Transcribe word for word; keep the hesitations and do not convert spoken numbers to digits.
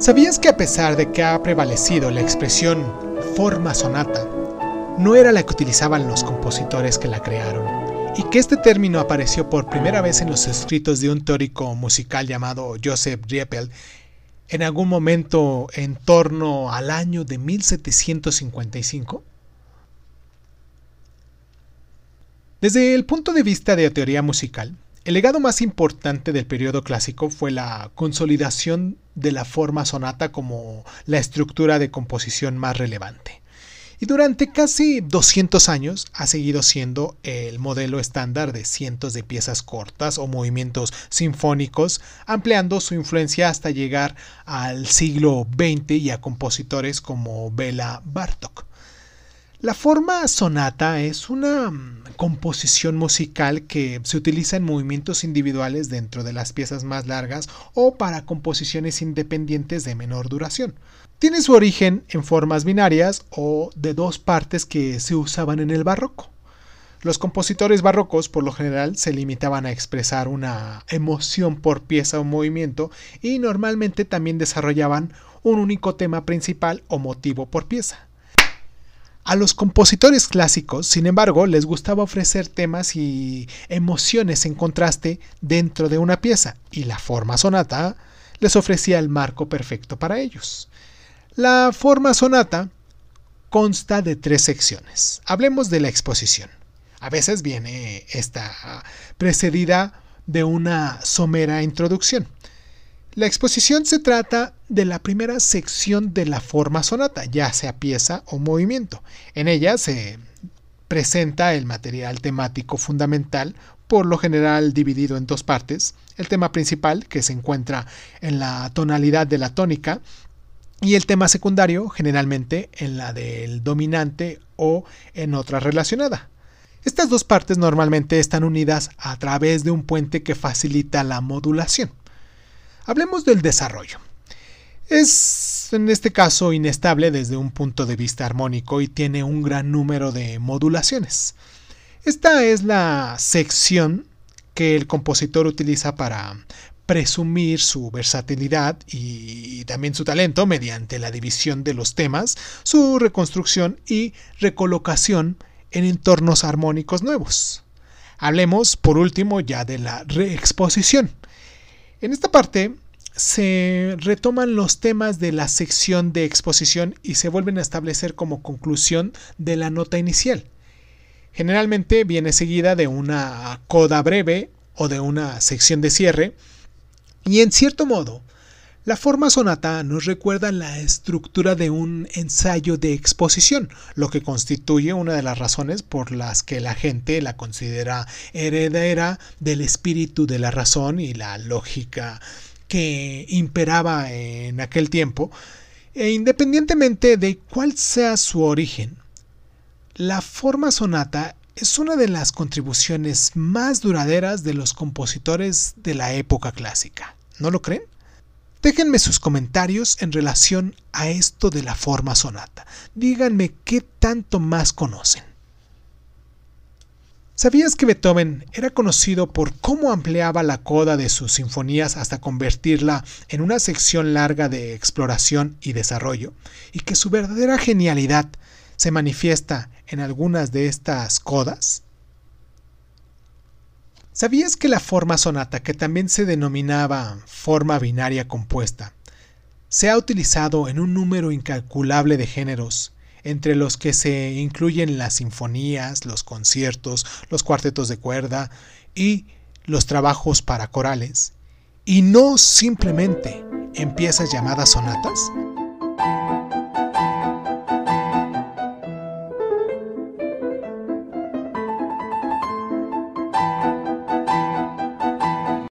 ¿Sabías que a pesar de que ha prevalecido la expresión forma sonata, no era la que utilizaban los compositores que la crearon, y que este término apareció por primera vez en los escritos de un teórico musical llamado Joseph Riepel en algún momento en torno al año de mil setecientos cincuenta y cinco? Desde el punto de vista de la teoría musical, el legado más importante del periodo clásico fue la consolidación de la forma sonata como la estructura de composición más relevante, y durante casi doscientos años ha seguido siendo el modelo estándar de cientos de piezas cortas o movimientos sinfónicos, ampliando su influencia hasta llegar al siglo veinte y a compositores como Béla Bartók. La forma sonata es una composición musical que se utiliza en movimientos individuales dentro de las piezas más largas o para composiciones independientes de menor duración. Tiene su origen en formas binarias o de dos partes que se usaban en el barroco. Los compositores barrocos por lo general se limitaban a expresar una emoción por pieza o movimiento y normalmente también desarrollaban un único tema principal o motivo por pieza. A los compositores clásicos, sin embargo, les gustaba ofrecer temas y emociones en contraste dentro de una pieza, y la forma sonata les ofrecía el marco perfecto para ellos. La forma sonata consta de tres secciones. Hablemos de la exposición. A veces viene esta precedida de una somera introducción. La exposición se trata de la primera sección de la forma sonata, ya sea pieza o movimiento. En ella se presenta el material temático fundamental, por lo general dividido en dos partes: el tema principal, que se encuentra en la tonalidad de la tónica, y el tema secundario, generalmente en la del dominante o en otra relacionada. Estas dos partes normalmente están unidas a través de un puente que facilita la modulación. Hablemos del desarrollo. Es en este caso inestable desde un punto de vista armónico y tiene un gran número de modulaciones. Esta es la sección que el compositor utiliza para presumir su versatilidad y también su talento mediante la división de los temas, su reconstrucción y recolocación en entornos armónicos nuevos. Hablemos por último ya de la reexposición. En esta parte se retoman los temas de la sección de exposición y se vuelven a establecer como conclusión de la nota inicial. Generalmente viene seguida de una coda breve o de una sección de cierre, y en cierto modo, la forma sonata nos recuerda la estructura de un ensayo de exposición, lo que constituye una de las razones por las que la gente la considera heredera del espíritu de la razón y la lógica que imperaba en aquel tiempo, e independientemente de cuál sea su origen. La forma sonata es una de las contribuciones más duraderas de los compositores de la época clásica, ¿no lo creen? Déjenme sus comentarios en relación a esto de la forma sonata. Díganme qué tanto más conocen. ¿Sabías que Beethoven era conocido por cómo ampliaba la coda de sus sinfonías hasta convertirla en una sección larga de exploración y desarrollo? Y que su verdadera genialidad se manifiesta en algunas de estas codas. ¿Sabías que la forma sonata, que también se denominaba forma binaria compuesta, se ha utilizado en un número incalculable de géneros, entre los que se incluyen las sinfonías, los conciertos, los cuartetos de cuerda y los trabajos para corales, y no simplemente en piezas llamadas sonatas?